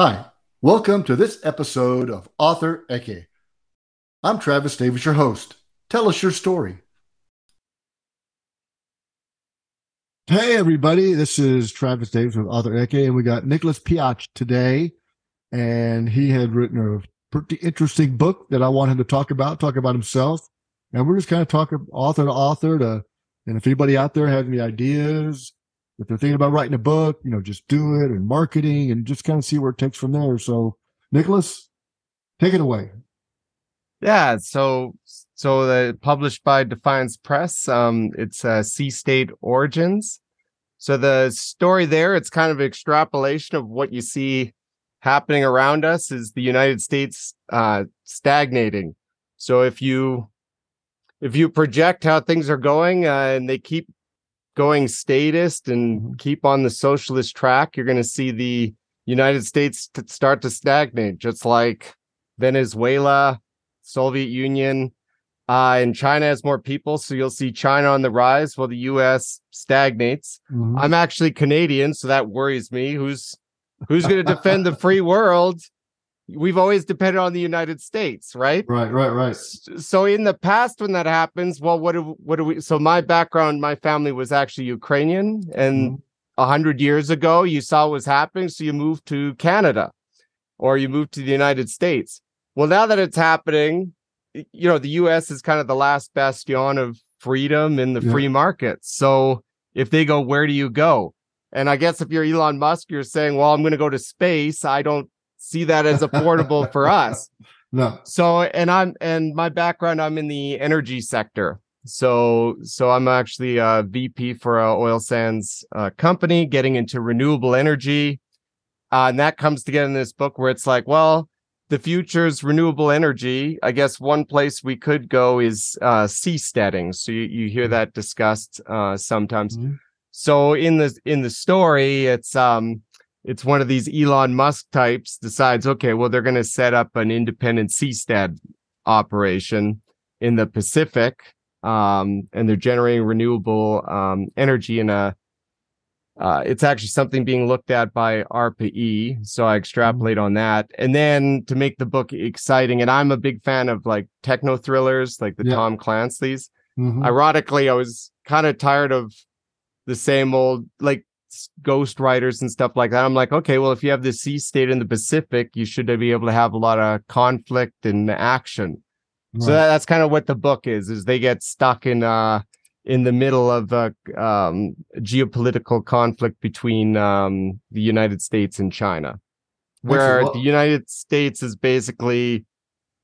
Hi, welcome to this episode of Author Eke. I'm Travis Davis, your host. Tell us your story. Hey, everybody. This is Travis Davis with Author Eke, and we got Nicholas Piach today. And he had written a pretty interesting book that I want him to talk about himself. And we're just kind of talking author to author. And if anybody out there has any ideas, if they're thinking about writing a book, you know, just do it, and marketing, and just kind of see where it takes from there. So, Nicholas, take it away. Yeah, so published by Defiance Press. It's Sea State Origins. So the story there, it's kind of an extrapolation of what you see happening around us is the United States stagnating. So if you project how things are going and they keep going statist and keep on the socialist track, you're going to see the United States start to stagnate, just like Venezuela, Soviet Union, and China has more people. So you'll see China on the rise while the U.S. stagnates. Mm-hmm. I'm actually Canadian, so that worries me. Who's going to defend the free world? We've always depended on the United States, right? Right. So in the past, when that happens, well, what do we? So my background, my family was actually Ukrainian, and 100 years ago, you saw what was happening, so you moved to Canada, or you moved to the United States. Well, now that it's happening, you know, the U.S. is kind of the last bastion of freedom in the free market. So if they go, where do you go? And I guess if you're Elon Musk, you're saying, well, I'm going to go to space. I don't see that as affordable for us. No. So, and my background, I'm in the energy sector. So I'm actually a VP for an oil sands company, getting into renewable energy. And that comes together in this book where it's like, well, the future's renewable energy. I guess one place we could go is seasteading. So you hear that discussed sometimes. Mm-hmm. So in the story, it's one of these Elon Musk types decides, okay, well, they're going to set up an independent seastead operation in the Pacific, and they're generating renewable energy in a. It's actually something being looked at by ARPA-E, so I extrapolate on that. And then to make the book exciting, and I'm a big fan of like techno thrillers, like the Tom Clancy's. Mm-hmm. Ironically, I was kind of tired of the same old like ghost writers and stuff like that. I'm like, okay, well, if you have the sea state in the Pacific, you should be able to have a lot of conflict and action. Right. So that's kind of what the book is they get stuck in the middle of a geopolitical conflict between the United States and China, where the United States is basically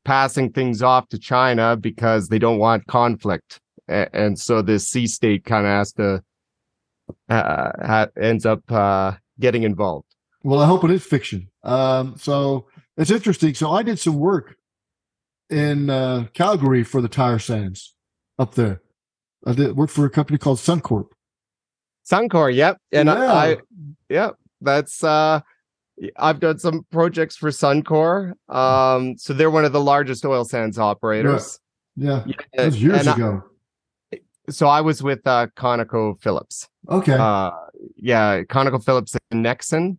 passing things off to China because they don't want conflict. And so this sea state kind of has to ends up getting involved. Well, I hope it is fiction. So it's interesting. So I did some work in Calgary for the tire sands up there. I did work for a company called Suncor. Suncor, yep. And yeah. That's I've done some projects for Suncor. So they're one of the largest oil sands operators. Yeah. That was years ago. So I was with Conoco Phillips. Okay. Conoco Phillips and Nexen.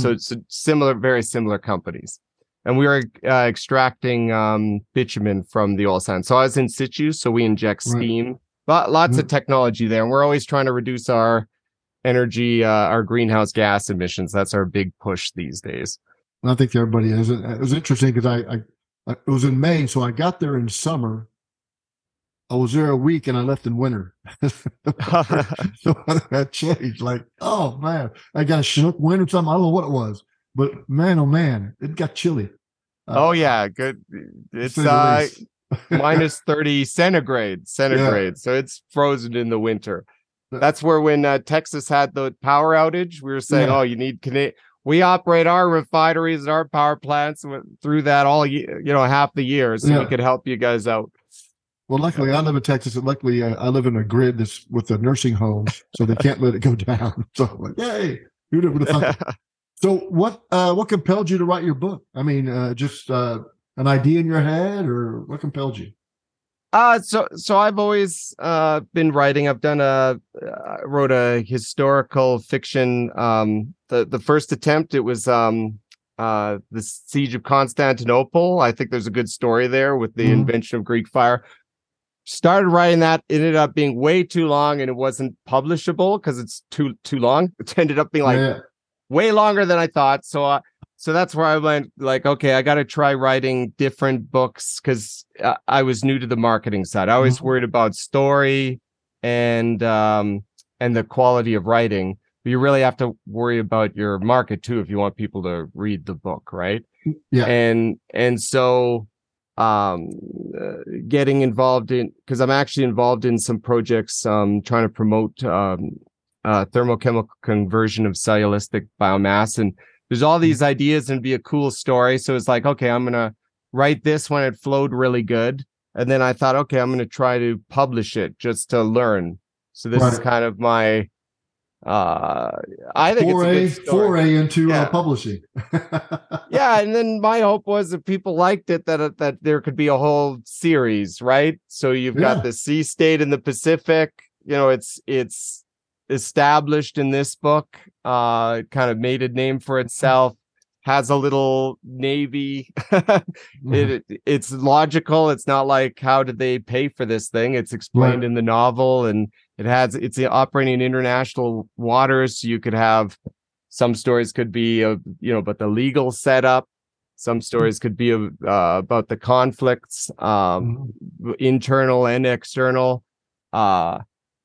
So it's very similar companies. And we were extracting bitumen from the oil sands. So I was in situ, so we inject steam. But lots of technology there. And we're always trying to reduce our energy, our greenhouse gas emissions. That's our big push these days. I think everybody is. It was interesting because I it was in May, so I got there in summer. I was there a week and I left in winter. So that changed. Like, oh man, I got a Chinook wind or something. I don't know what it was, but man, oh man, it got chilly. Good. It's minus 30 centigrade. Yeah. So it's frozen in the winter. That's where when Texas had the power outage, we were saying, you need Canadian. We operate our refineries and our power plants through that all year, half the year, so we could help you guys out. Well, luckily, I live in Texas, and luckily, I live in a grid that's with the nursing homes, so they can't let it go down. So, like, yay! Who would have thought? So, what compelled you to write your book? I mean, just an idea in your head, or what compelled you? So I've always been writing. I've done wrote a historical fiction. The first attempt, it was the Siege of Constantinople. I think there's a good story there with the invention of Greek fire. Started writing that, it ended up being way too long, and it wasn't publishable because it's too long. It ended up being like way longer than I thought. So that's where I went like, okay, I got to try writing different books because I was new to the marketing side. I was worried about story and the quality of writing. But you really have to worry about your market too if you want people to read the book, right? Yeah. And so getting involved in, because I'm actually involved in some projects trying to promote thermochemical conversion of cellulosic biomass, and there's all these ideas and it'd be a cool story. So it's like, okay, I'm going to write this when it flowed really good. And then I thought, okay, I'm going to try to publish it just to learn. So this is kind of my, I think it's a good foray into publishing. Yeah. And then my hope was if people liked it, that there could be a whole series, right? So you've got the Sea State in the Pacific, you know, it's established in this book, kind of made a name for itself, has a little navy. It's logical. It's not like how did they pay for this thing. It's explained in the novel, and it's operating in international waters. So you could have some stories could be about the legal setup. Some stories could be about the conflicts, internal and external.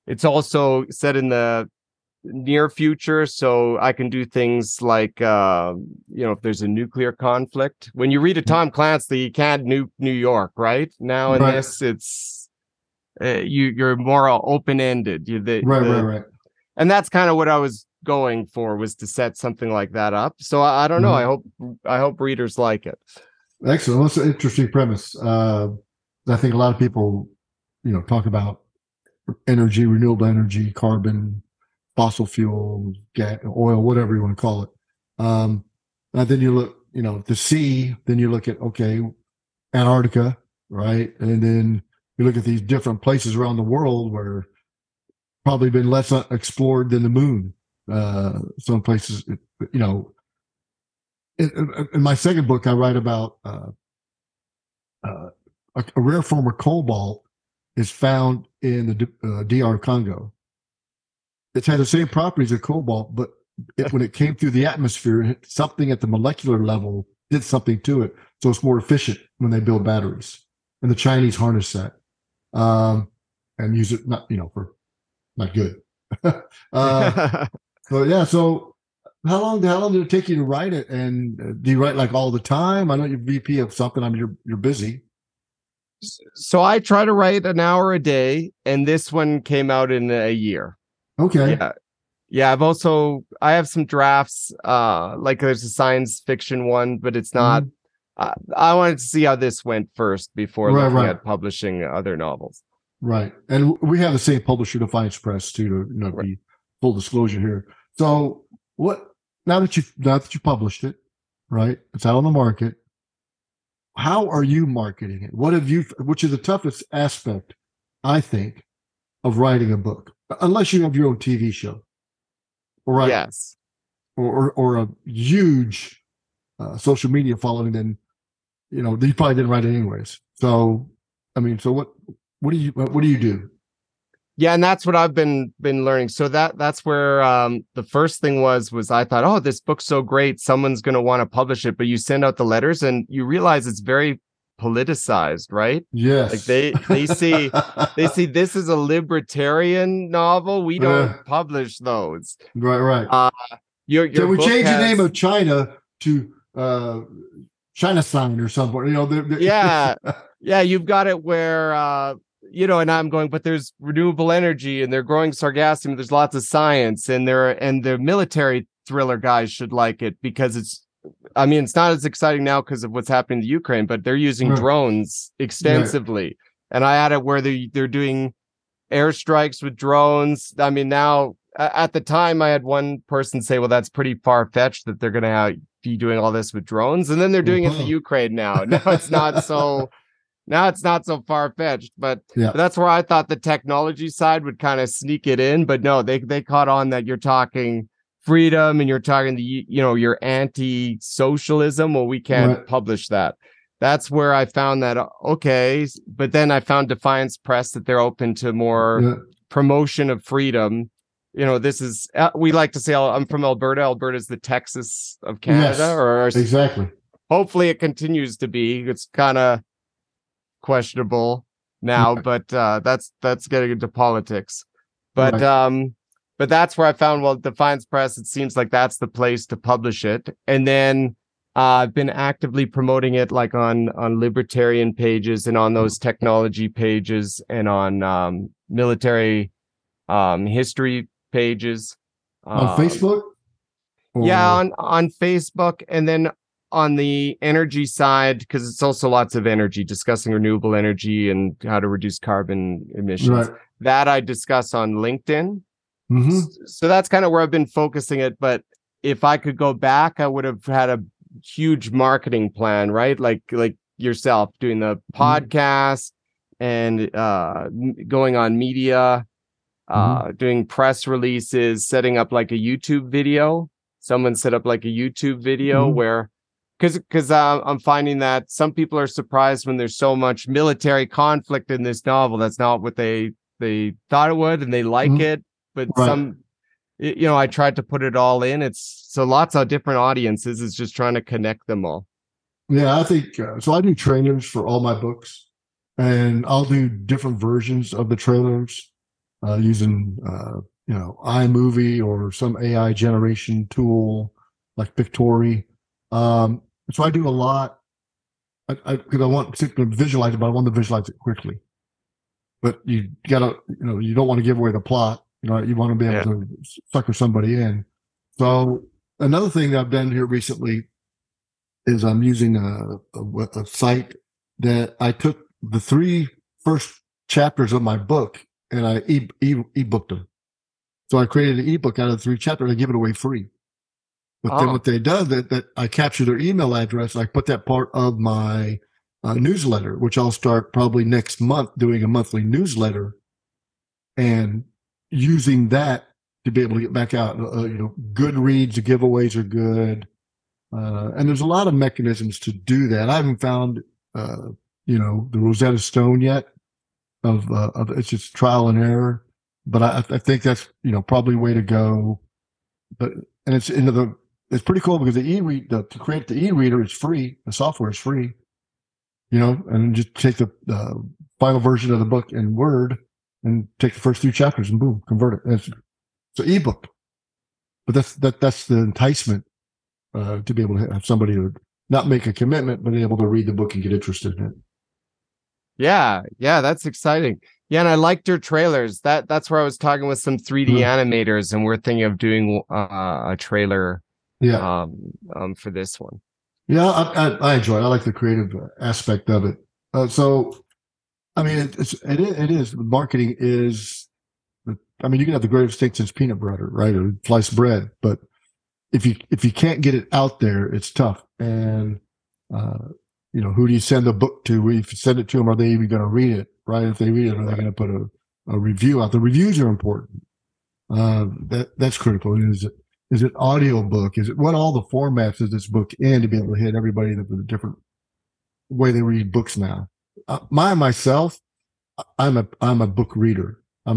It's also set in the near future, so I can do things like, if there's a nuclear conflict. When you read a Tom Clancy, you can't nuke New York, right? Now in this, it's you're more open-ended. Right. And that's kind of what I was going for, was to set something like that up. So I don't know. I hope readers like it. Excellent. Well, that's an interesting premise. I think a lot of people, talk about energy, renewable energy, carbon, fossil fuel, gas, oil, whatever you want to call it. And then you look, the sea, then you look at, Antarctica, right? And then you look at these different places around the world where probably been less explored than the moon. Some places, in my second book, I write about a rare form of cobalt is found in the DR Congo. It had the same properties of cobalt, but when it came through the atmosphere, something at the molecular level did something to it, so it's more efficient when they build batteries. And the Chinese harness that and use it, not for not good. So yeah. So how long did it take you to write it? And do you write like all the time? I know you're VP of something. I mean, you're busy. So I try to write an hour a day, and this one came out in a year. Okay. Yeah. I have some drafts. Like there's a science fiction one, but it's not. I wanted to see how this went first before looking at publishing other novels. Right, and we have the same publisher, Defiance Press, too. Be full disclosure here. So what? Now that you published it, right? It's out on the market. How are you marketing it? Which is the toughest aspect, I think, of writing a book, unless you have your own TV show, right? Yes, or a huge social media following. Then you probably didn't write it anyways. So I mean, so what do you do? Yeah, and that's what I've been learning. So that's where the first thing was I thought, oh, this book's so great, someone's going to want to publish it. But you send out the letters, and you realize it's very politicized, right? Yes. Like they see this is a libertarian novel. We don't publish those. Right. Your we change the name of China to China Sign or something. Yeah. You've got it where. And I'm going, but there's renewable energy and they're growing sargassum. There's lots of science, and the military thriller guys should like it because it's not as exciting now because of what's happening to Ukraine, but they're using drones extensively. Right. And I had it where they're doing airstrikes with drones. I mean, now at the time I had one person say, well, that's pretty far fetched that they're going to be doing all this with drones. And then they're doing it in Ukraine now. Now it's not so Now it's not so far-fetched, but that's where I thought the technology side would kind of sneak it in. But no, they caught on that you're talking freedom and you're talking your anti-socialism. Well, we can't publish that. That's where I found that. Okay. But then I found Defiance Press, that they're open to more promotion of freedom. You know, this is, we like to say, I'm from Alberta. Alberta's the Texas of Canada. Yes, or exactly. Hopefully it continues to be. It's kind of questionable now, but that's getting into politics. But but that's where I found, Defiance Press, it seems like that's the place to publish it. And then I've been actively promoting it like on libertarian pages and on those technology pages and on military history pages on Facebook, on Facebook, and then on the energy side, because it's also lots of energy, discussing renewable energy and how to reduce carbon emissions, that I discuss on LinkedIn. Mm-hmm. So that's kind of where I've been focusing it. But if I could go back, I would have had a huge marketing plan, right? Like yourself, doing the podcast and going on media, doing press releases, setting up like a YouTube video. Someone set up like a YouTube video where, because I'm finding that some people are surprised when there's so much military conflict in this novel. That's not what they thought it would, and they like it. But I tried to put it all in. It's so lots of different audiences. It's just trying to connect them all. Yeah, I think so. I do trailers for all my books, and I'll do different versions of the trailers. Using iMovie or some AI generation tool like Pictory. So I do a lot. I want particular visualize it, but I want to visualize it quickly. But you gotta, you don't want to give away the plot. You want to be able to sucker somebody in. So another thing that I've done here recently is I'm using a site that I took the 3 first chapters of my book and I e-booked them. So I created an ebook out of the 3 chapters. I give it away free. But then what they done, that I capture their email address, and I put that part of my newsletter, which I'll start probably next month, doing a monthly newsletter and using that to be able to get back out. Goodreads, the giveaways are good. And there's a lot of mechanisms to do that. I haven't found, the Rosetta Stone yet. Of it's just trial and error, but I think that's probably way to go. But and it's pretty cool because to create the e-reader is free. The software is free, and just take the final version of the book in Word and take the first 3 chapters and boom, convert it. And it's an ebook, but that's the enticement to be able to have somebody to not make a commitment, but able to read the book and get interested in it. Yeah, that's exciting. Yeah, and I liked your trailers. That's where I was talking with some 3D animators, and we're thinking of doing a trailer for this one. Yeah, I enjoy it. I like the creative aspect of it. So, I mean, it is. Marketing is, you can have the greatest thing since peanut butter, right? Or sliced bread. But if you can't get it out there, it's tough. And, who do you send the book to? If you send it to them, are they even going to read it? Right? If they read it, are they going to put a review out? The reviews are important. That's critical. Is it audio book? Is it what all the formats is this book in to be able to hit everybody with a different way they read books now? Myself, I'm a book reader. I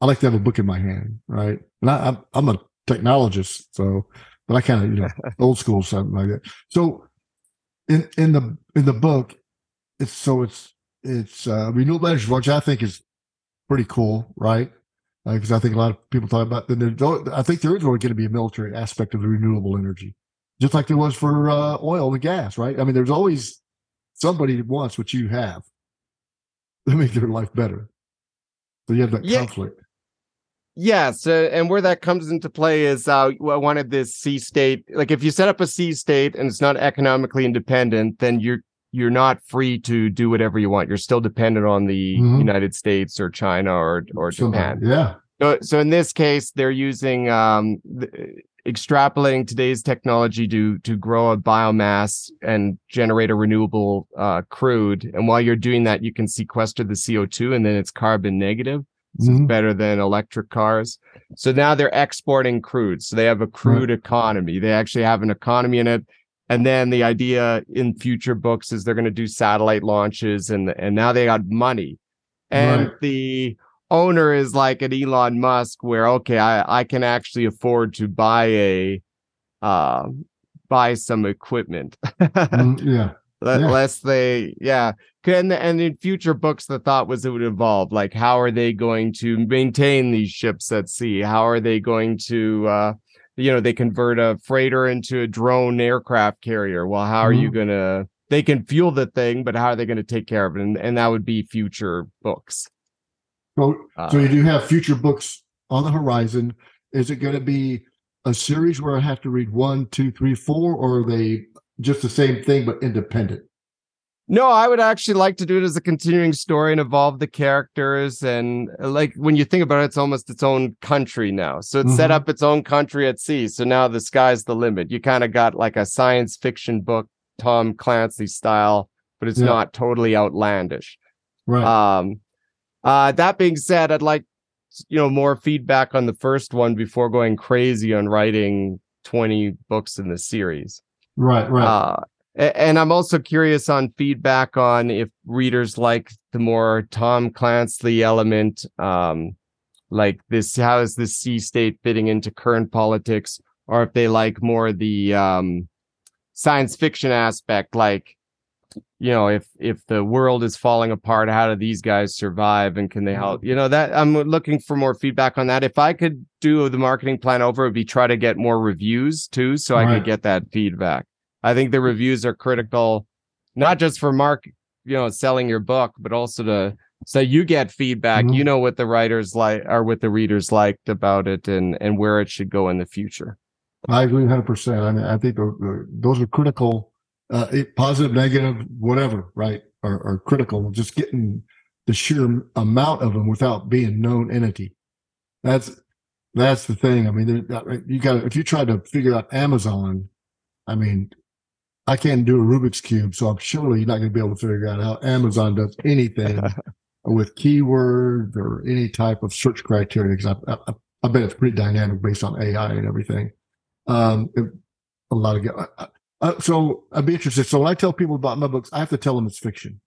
like to have a book in my hand, right? And I'm a technologist, so but I kind of old school something like that. So. In the book, it's renewable energy, which I think is pretty cool, right? Because I think a lot of people talk about. I think there is going to be a military aspect of the renewable energy, just like there was for oil and gas, right? I mean, there's always somebody that wants what you have to make their life better. So you have that conflict. Yes, and where that comes into play is I wanted this sea state. Like, if you set up a sea state and it's not economically independent, then you're not free to do whatever you want. You're still dependent on the United States or China or Japan. Yeah. So in this case, they're using extrapolating today's technology to grow a biomass and generate a renewable crude. And while you're doing that, you can sequester the CO2 and then it's carbon negative. So it's better than electric cars. So now they're exporting crude. So they have a crude economy. They actually have an economy in it. And then the idea in future books is they're going to do satellite launches, and now they got money. And the owner is like an Elon Musk, where, okay, I can actually afford to buy a buy some equipment. Lest they, and in future books, the thought was it would evolve. Like, how are they going to maintain these ships at sea? How are they going to, you know, they convert a freighter into a drone aircraft carrier. Well, how are you going to, they can fuel the thing, but how are they going to take care of it? And that would be future books. So you do have future books on the horizon. Is it going to be a series where I have to read 1, 2, 3, 4, or are they just the same thing, but independent? No, I would actually like to do it as a continuing story and evolve the characters. And like, when you think about it, it's almost its own country now. So it's set up its own country at sea. So now the sky's the limit. You kind of got like a science fiction book, Tom Clancy style, but it's not totally outlandish. That being said, I'd like, you know, more feedback on the first one before going crazy on writing 20 books in the series. And I'm also curious on feedback on if readers like the more Tom Clancy element, like this, how is the sea state fitting into current politics, or if they like more the science fiction aspect, like, you know, if the world is falling apart, how do these guys survive and can they help? You know, that I'm looking for more feedback on that. If I could do the marketing plan over, it would be try to get more reviews too, so I could get that feedback. I think the reviews are critical, not just for you know, selling your book, but also to so you get feedback, you know, what the writers like or what the readers liked about it, and where it should go in the future. I agree 100%. I mean, I think those are critical, positive, negative, whatever, right? Are critical. Just getting the sheer amount of them without being known entity. That's the thing. I mean, you got if you try to figure out Amazon, I mean, I can't do a Rubik's Cube, so I'm surely not going to be able to figure out how Amazon does anything with keywords or any type of search criteria, because I bet it's pretty dynamic based on AI and everything. A lot of so I'd be interested. So when I tell people about my books, I have to tell them it's fiction.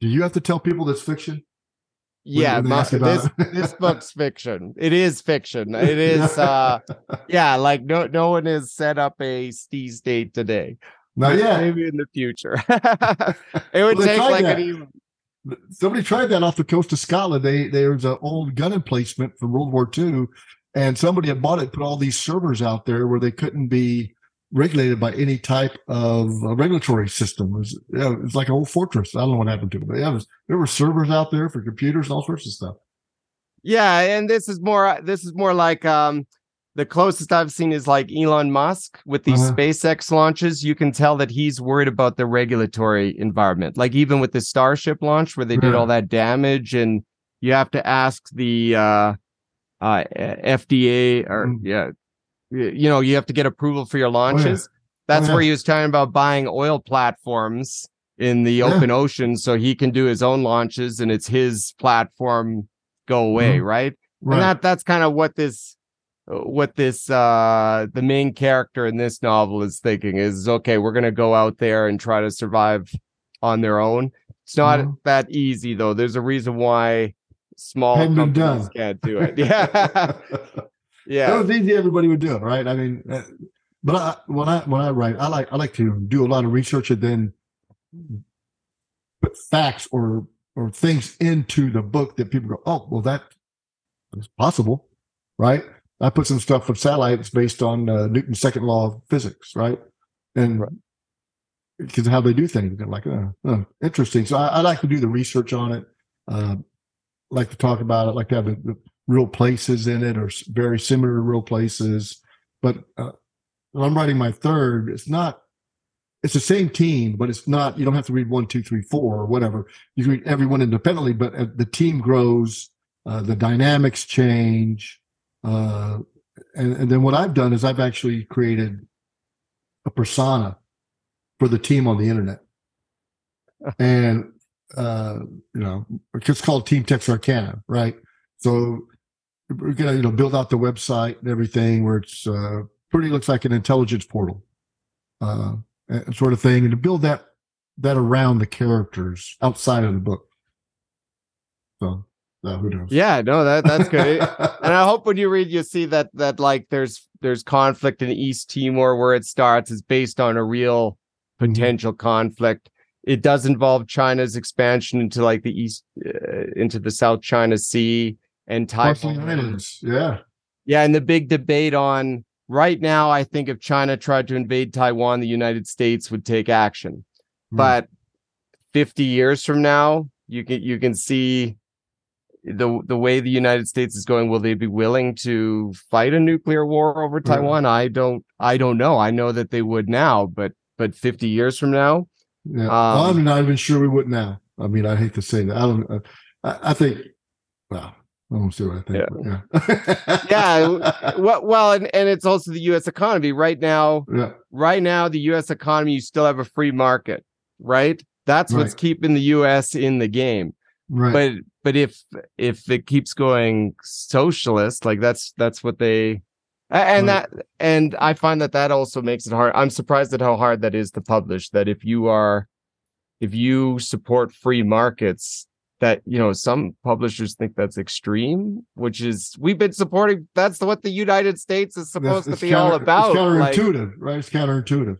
Do you have to tell people it's fiction? Yeah, this book's fiction. It is fiction. It is, like no one has set up a sea state today. Not yet. Maybe in the future. It would take like somebody tried that off the coast of Scotland. There's an old gun emplacement from World War II, and somebody had bought it, put all these servers out there where they couldn't be regulated by any type of regulatory system. It's like an old fortress. I don't know what happened to it, but there were servers out there for computers and all sorts of stuff. Yeah, and this is more like the closest I've seen is like Elon Musk with these SpaceX launches. You can tell that he's worried about the regulatory environment. Like even with the Starship launch where they did all that damage, and you have to ask the FDA or you know, you have to get approval for your launches. That's where he was talking about buying oil platforms in the open ocean so he can do his own launches and it's his platform, go away, right? And that's kind of what this the main character in this novel is thinking is, okay, we're going to go out there and try to survive on their own. It's not that easy, though. There's a reason why small companies can't do it. Yeah. Yeah, if it was easy, everybody would do it, right? I mean, but when I write, I like to do a lot of research and then put facts or things into the book that people go, oh, well, that is possible, right? I put some stuff from satellites based on Newton's second law of physics, right? And because of how they do things, they're like, oh, interesting. So I like to do the research on it, like to talk about it, like to have the real places in it or very similar to real places. But when I'm writing my third, it's the same team, but it's not, you don't have to read 1, 2, 3, 4 or whatever. You can read everyone independently, but the team grows, the dynamics change, and then what I've done is I've actually created a persona for the team on the internet. And, you know, it's called Team Text Arcana, right? So we're going to, you know, build out the website and everything where it's pretty looks like an intelligence portal sort of thing. And to build that around the characters outside of the book. So. Who knows? Yeah, no, that's good. And I hope when you read, you see that like there's conflict in East Timor where it starts. It's based on a real potential conflict. It does involve China's expansion into like the East, into the South China Sea and Taiwan Islands. Yeah, and the big debate on right now, I think if China tried to invade Taiwan, the United States would take action. But 50 years from now, you can see. The way the United States is going, will they be willing to fight a nuclear war over Taiwan? I don't know. I know that they would now, but 50 years from now, I'm not even sure we would now. I mean, I hate to say that. I don't. I think. Well, I won't say what I think. Yeah. Yeah. Well, and it's also the U.S. economy right now. Yeah. Right now, the U.S. economy, you still have a free market, right? That's what's keeping the U.S. in the game. Right. But if it keeps going socialist, like that's what they, and that, and I find that also makes it hard. I'm surprised at how hard that is to publish. That if you support free markets, that, you know, some publishers think that's extreme, which is, we've been supporting. That's what the United States is supposed to be all about. It's counterintuitive, right? It's counterintuitive.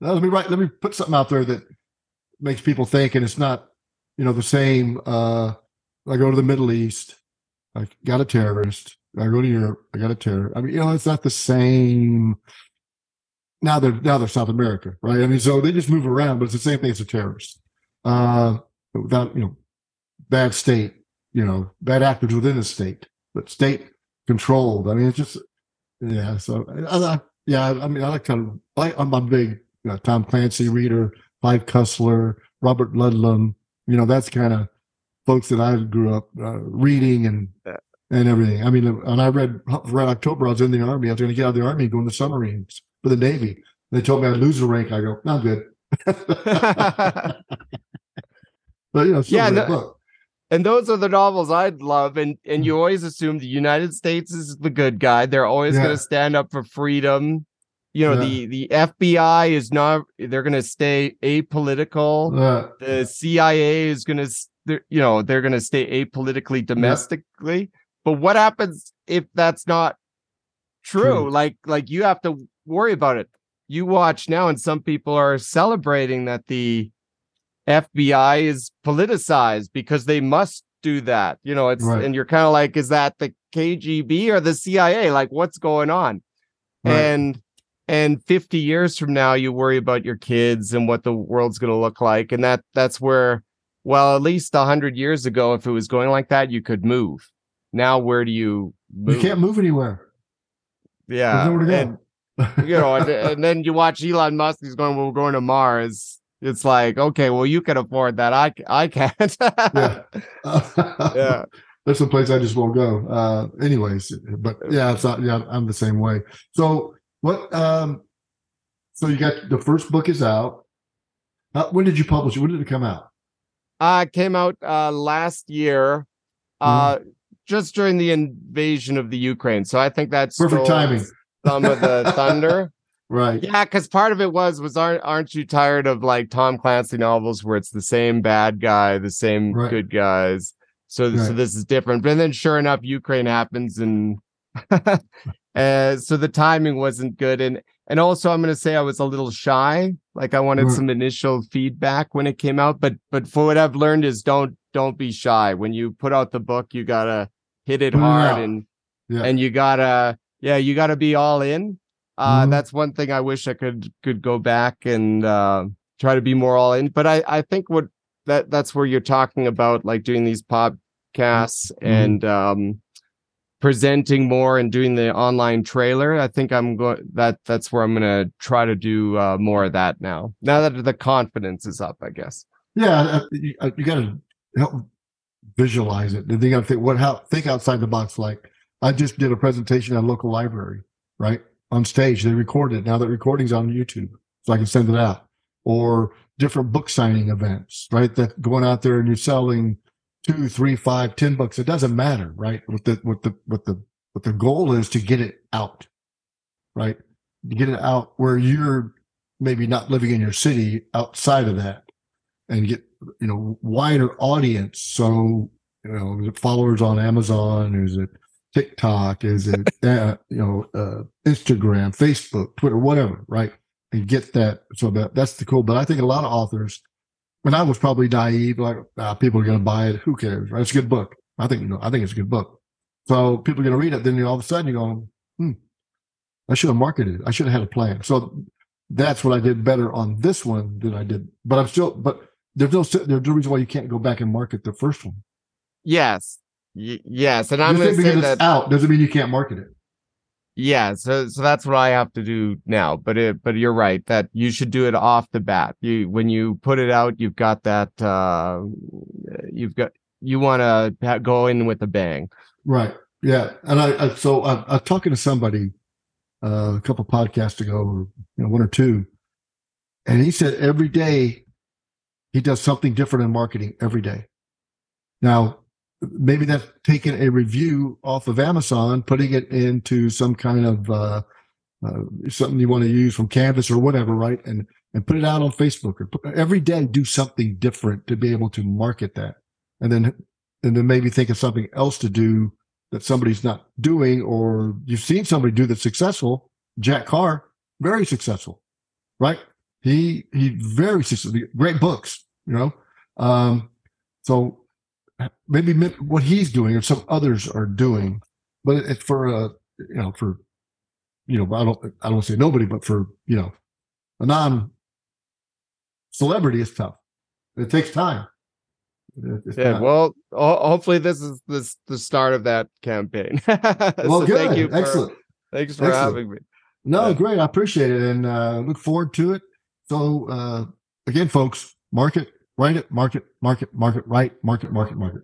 Let me put something out there that makes people think, and it's not. You know, the same, I go to the Middle East, I got a terrorist. I go to Europe, I got a terrorist. I mean, you know, it's not the same. Now they're South America, right? I mean, so they just move around, but it's the same thing as a terrorist. Without, you know, bad state, you know, bad actors within the state, but state controlled. I mean, it's just, yeah. So, I'm a big, you know, Tom Clancy reader, Clive Cussler, Robert Ludlum. You know, that's kind of folks that I grew up reading and everything. I mean, and I read Red October. I was in the Army. I was going to get out of the Army and go in the submarines for the Navy. They told me I'd lose the rank. I go, no, I'm good. But, you know, and those are the novels I'd love. And you always assume the United States is the good guy. They're always going to stand up for freedom. You know, the FBI is not, they're going to stay apolitical. The CIA is going to, you know, they're going to stay apolitically domestically. Yeah. But what happens if that's not true? Like you have to worry about it. You watch now, and some people are celebrating that the FBI is politicized because they must do that. You know, it's, and you're kind of like, is that the KGB or the CIA? Like, what's going on? Right. And 50 years from now, you worry about your kids and what the world's going to look like. And that's where, well, at least 100 years ago, if it was going like that, you could move. Now, where do you move? You can't move anywhere. Yeah. There's nowhere to go. And, you know, and then you watch Elon Musk, he's going, well, we're going to Mars. It's like, okay, well, you can afford that. I can't. Yeah. That's the place I just won't go. Anyways, but yeah, I'm the same way. So, what? So you got the first book is out. When did you publish it? When did it come out? It came out last year, just during the invasion of the Ukraine. So I think that's perfect timing. Some of the thunder, right? Yeah, because part of it was aren't you tired of like Tom Clancy novels where it's the same bad guy, the same good guys? So this is different. But then, sure enough, Ukraine happens and. So the timing wasn't good, and also I'm going to say I was a little shy. Like I wanted some initial feedback when it came out, but for what I've learned is don't be shy. When you put out the book, you gotta hit it hard and you gotta be all in. That's one thing I wish I could go back and try to be more all in. But I think that's where you're talking about, like doing these podcasts and. Presenting more and doing the online trailer. I think I'm going. That's where I'm going to try to do more of that now. Now that the confidence is up, I guess. Yeah, you got to help visualize it. And think outside the box. Like I just did a presentation at a local library, right? On stage, they recorded it. Now that recording's on YouTube, so I can send it out. Or different book signing events, right? That going out there and you're selling 2, 3, 5, 10 books. It doesn't matter, right? What the goal is to get it out, right? To get it out where you're maybe not living in your city, outside of that, and get, you know, wider audience. So, you know, is it followers on Amazon? Is it TikTok? Is it Instagram, Facebook, Twitter, whatever, right? And get that. So that's the cool. But I think a lot of authors, when I was probably naive, like people are going to buy it. Who cares? Right? It's a good book. I think it's a good book. So people are going to read it. Then all of a sudden you're going, I should have marketed it. I should have had a plan. So that's what I did better on this one than I did. But I'm still. But there's no reason why you can't go back and market the first one. Yes. Yes, and I'm going to say that out doesn't mean you can't market it. Yeah, so that's what I have to do now. But you're right that you should do it off the bat. When you put it out, you've got that. You want to go in with a bang, right? Yeah, and I was talking to somebody a couple podcasts ago, or, you know, one or two, and he said every day he does something different in marketing every day. Now, maybe that's taking a review off of Amazon, putting it into some kind of something you want to use from Canvas or whatever, right? And put it out on Facebook. Every day, do something different to be able to market that, and then maybe think of something else to do that somebody's not doing, or you've seen somebody do that's successful. Jack Carr, very successful, right? He very successful, great books, you know. So. Maybe what he's doing or some others are doing, but I don't say nobody, but for, you know, a non-celebrity, it's tough. It takes time. Well, hopefully this is the start of that campaign. Well, so good. Thank you. Excellent. Thanks for having me. No, great. I appreciate it and look forward to it. So again, folks, market. Write it, market, market, market, write, market, market, market.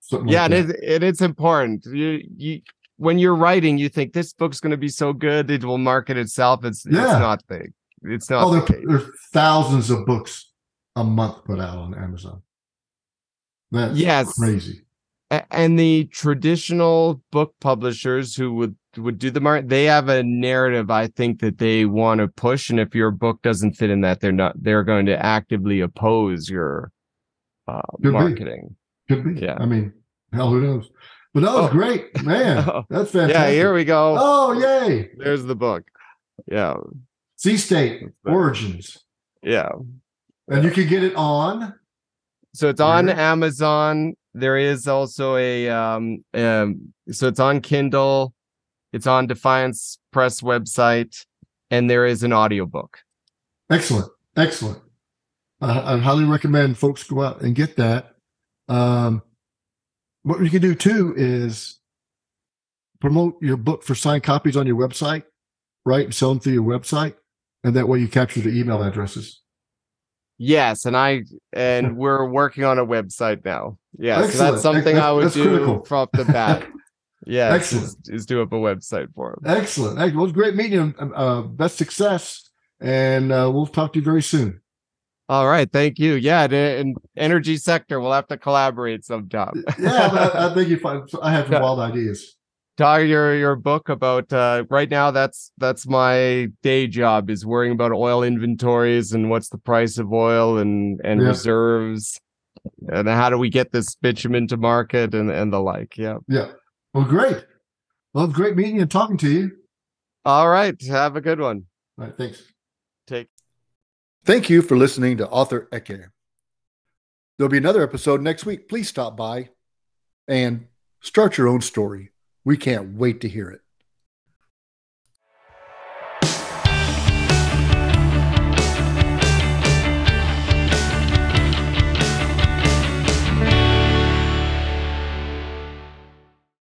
Something yeah, like and it's important. You when you're writing, you think this book's going to be so good it will market itself. It's not big. It's not. Oh, there's thousands of books a month put out on Amazon. That's crazy. And the traditional book publishers who would do the market, they have a narrative, I think, that they want to push. And if your book doesn't fit in that, they're going to actively oppose your marketing. Could be. Yeah. I mean, hell, who knows? But that was great, man. That's fantastic. Yeah, here we go. Oh, yay. There's the book. Yeah. Sea State Origins. Yeah. And you can get it on. So it's on Amazon. There is also a so it's on Kindle. It's on Defiance Press website, and there is an audiobook. Excellent. I highly recommend folks go out and get that. What you can do, too, is promote your book for signed copies on your website, right, and sell them through your website, and that way you capture the email addresses. Yes, and we're working on a website now. Yeah, so that's something I would do critical. From the back. Yeah, is do up a website for him. Excellent. Well, it was great meeting you. Best success, and we'll talk to you very soon. All right, thank you. Yeah, in energy sector, we'll have to collaborate sometime. Yeah, but I think you find I have some wild ideas. Talk your book about right now. That's my day job is worrying about oil inventories and what's the price of oil and reserves, and how do we get this bitumen to market and the like. Yeah. Yeah. Well, great. Well, great meeting and talking to you. All right. Have a good one. All right. Thanks. Thank you for listening to Author Eke. There'll be another episode next week. Please stop by and start your own story. We can't wait to hear it.